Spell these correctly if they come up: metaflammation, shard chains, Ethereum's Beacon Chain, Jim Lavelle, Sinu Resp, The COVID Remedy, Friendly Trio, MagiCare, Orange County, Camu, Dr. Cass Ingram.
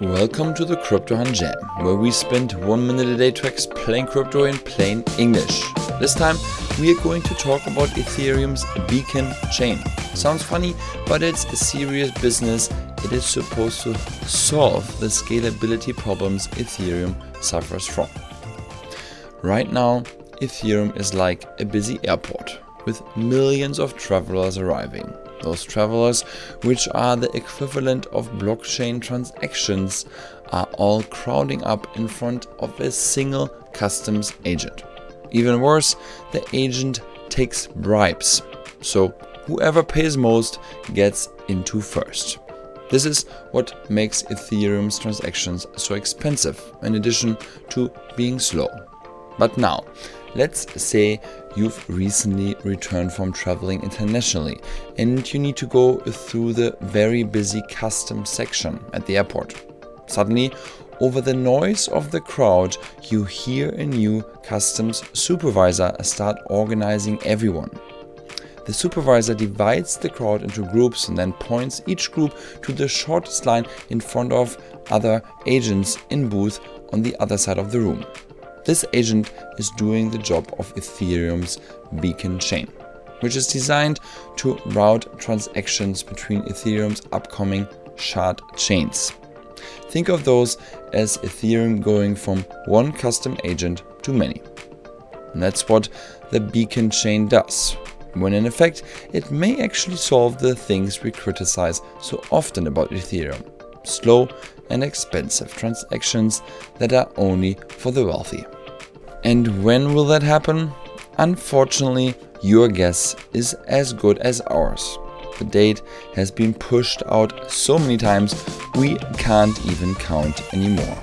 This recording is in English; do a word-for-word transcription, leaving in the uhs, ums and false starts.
Welcome to the Crypto Hunt Jam, where we spend one minute a day to explain crypto in plain English. This time we are going to talk about Ethereum's Beacon Chain. Sounds funny, but it's a serious business. It is supposed to solve the scalability problems Ethereum suffers from. Right now, Ethereum is like a busy airport with millions of travelers arriving. Those travelers, which are the equivalent of blockchain transactions, are all crowding up in front of a single customs agent. Even worse, the agent takes bribes, so whoever pays most gets into first. This is what makes Ethereum's transactions so expensive, in addition to being slow. But now, let's say you've recently returned from traveling internationally and you need to go through the very busy customs section at the airport. Suddenly, over the noise of the crowd, you hear a new customs supervisor start organizing everyone. The supervisor divides the crowd into groups and then points each group to the shortest line in front of other agents in booth on the other side of the room. This agent is doing the job of Ethereum's Beacon Chain, which is designed to route transactions between Ethereum's upcoming shard chains. Think of those as Ethereum going from one custom agent to many. And that's what the Beacon Chain does, when in effect it may actually solve the things we criticize so often about Ethereum: slow and expensive transactions that are only for the wealthy. And when will that happen? Unfortunately, your guess is as good as ours. The date has been pushed out so many times, we can't even count anymore.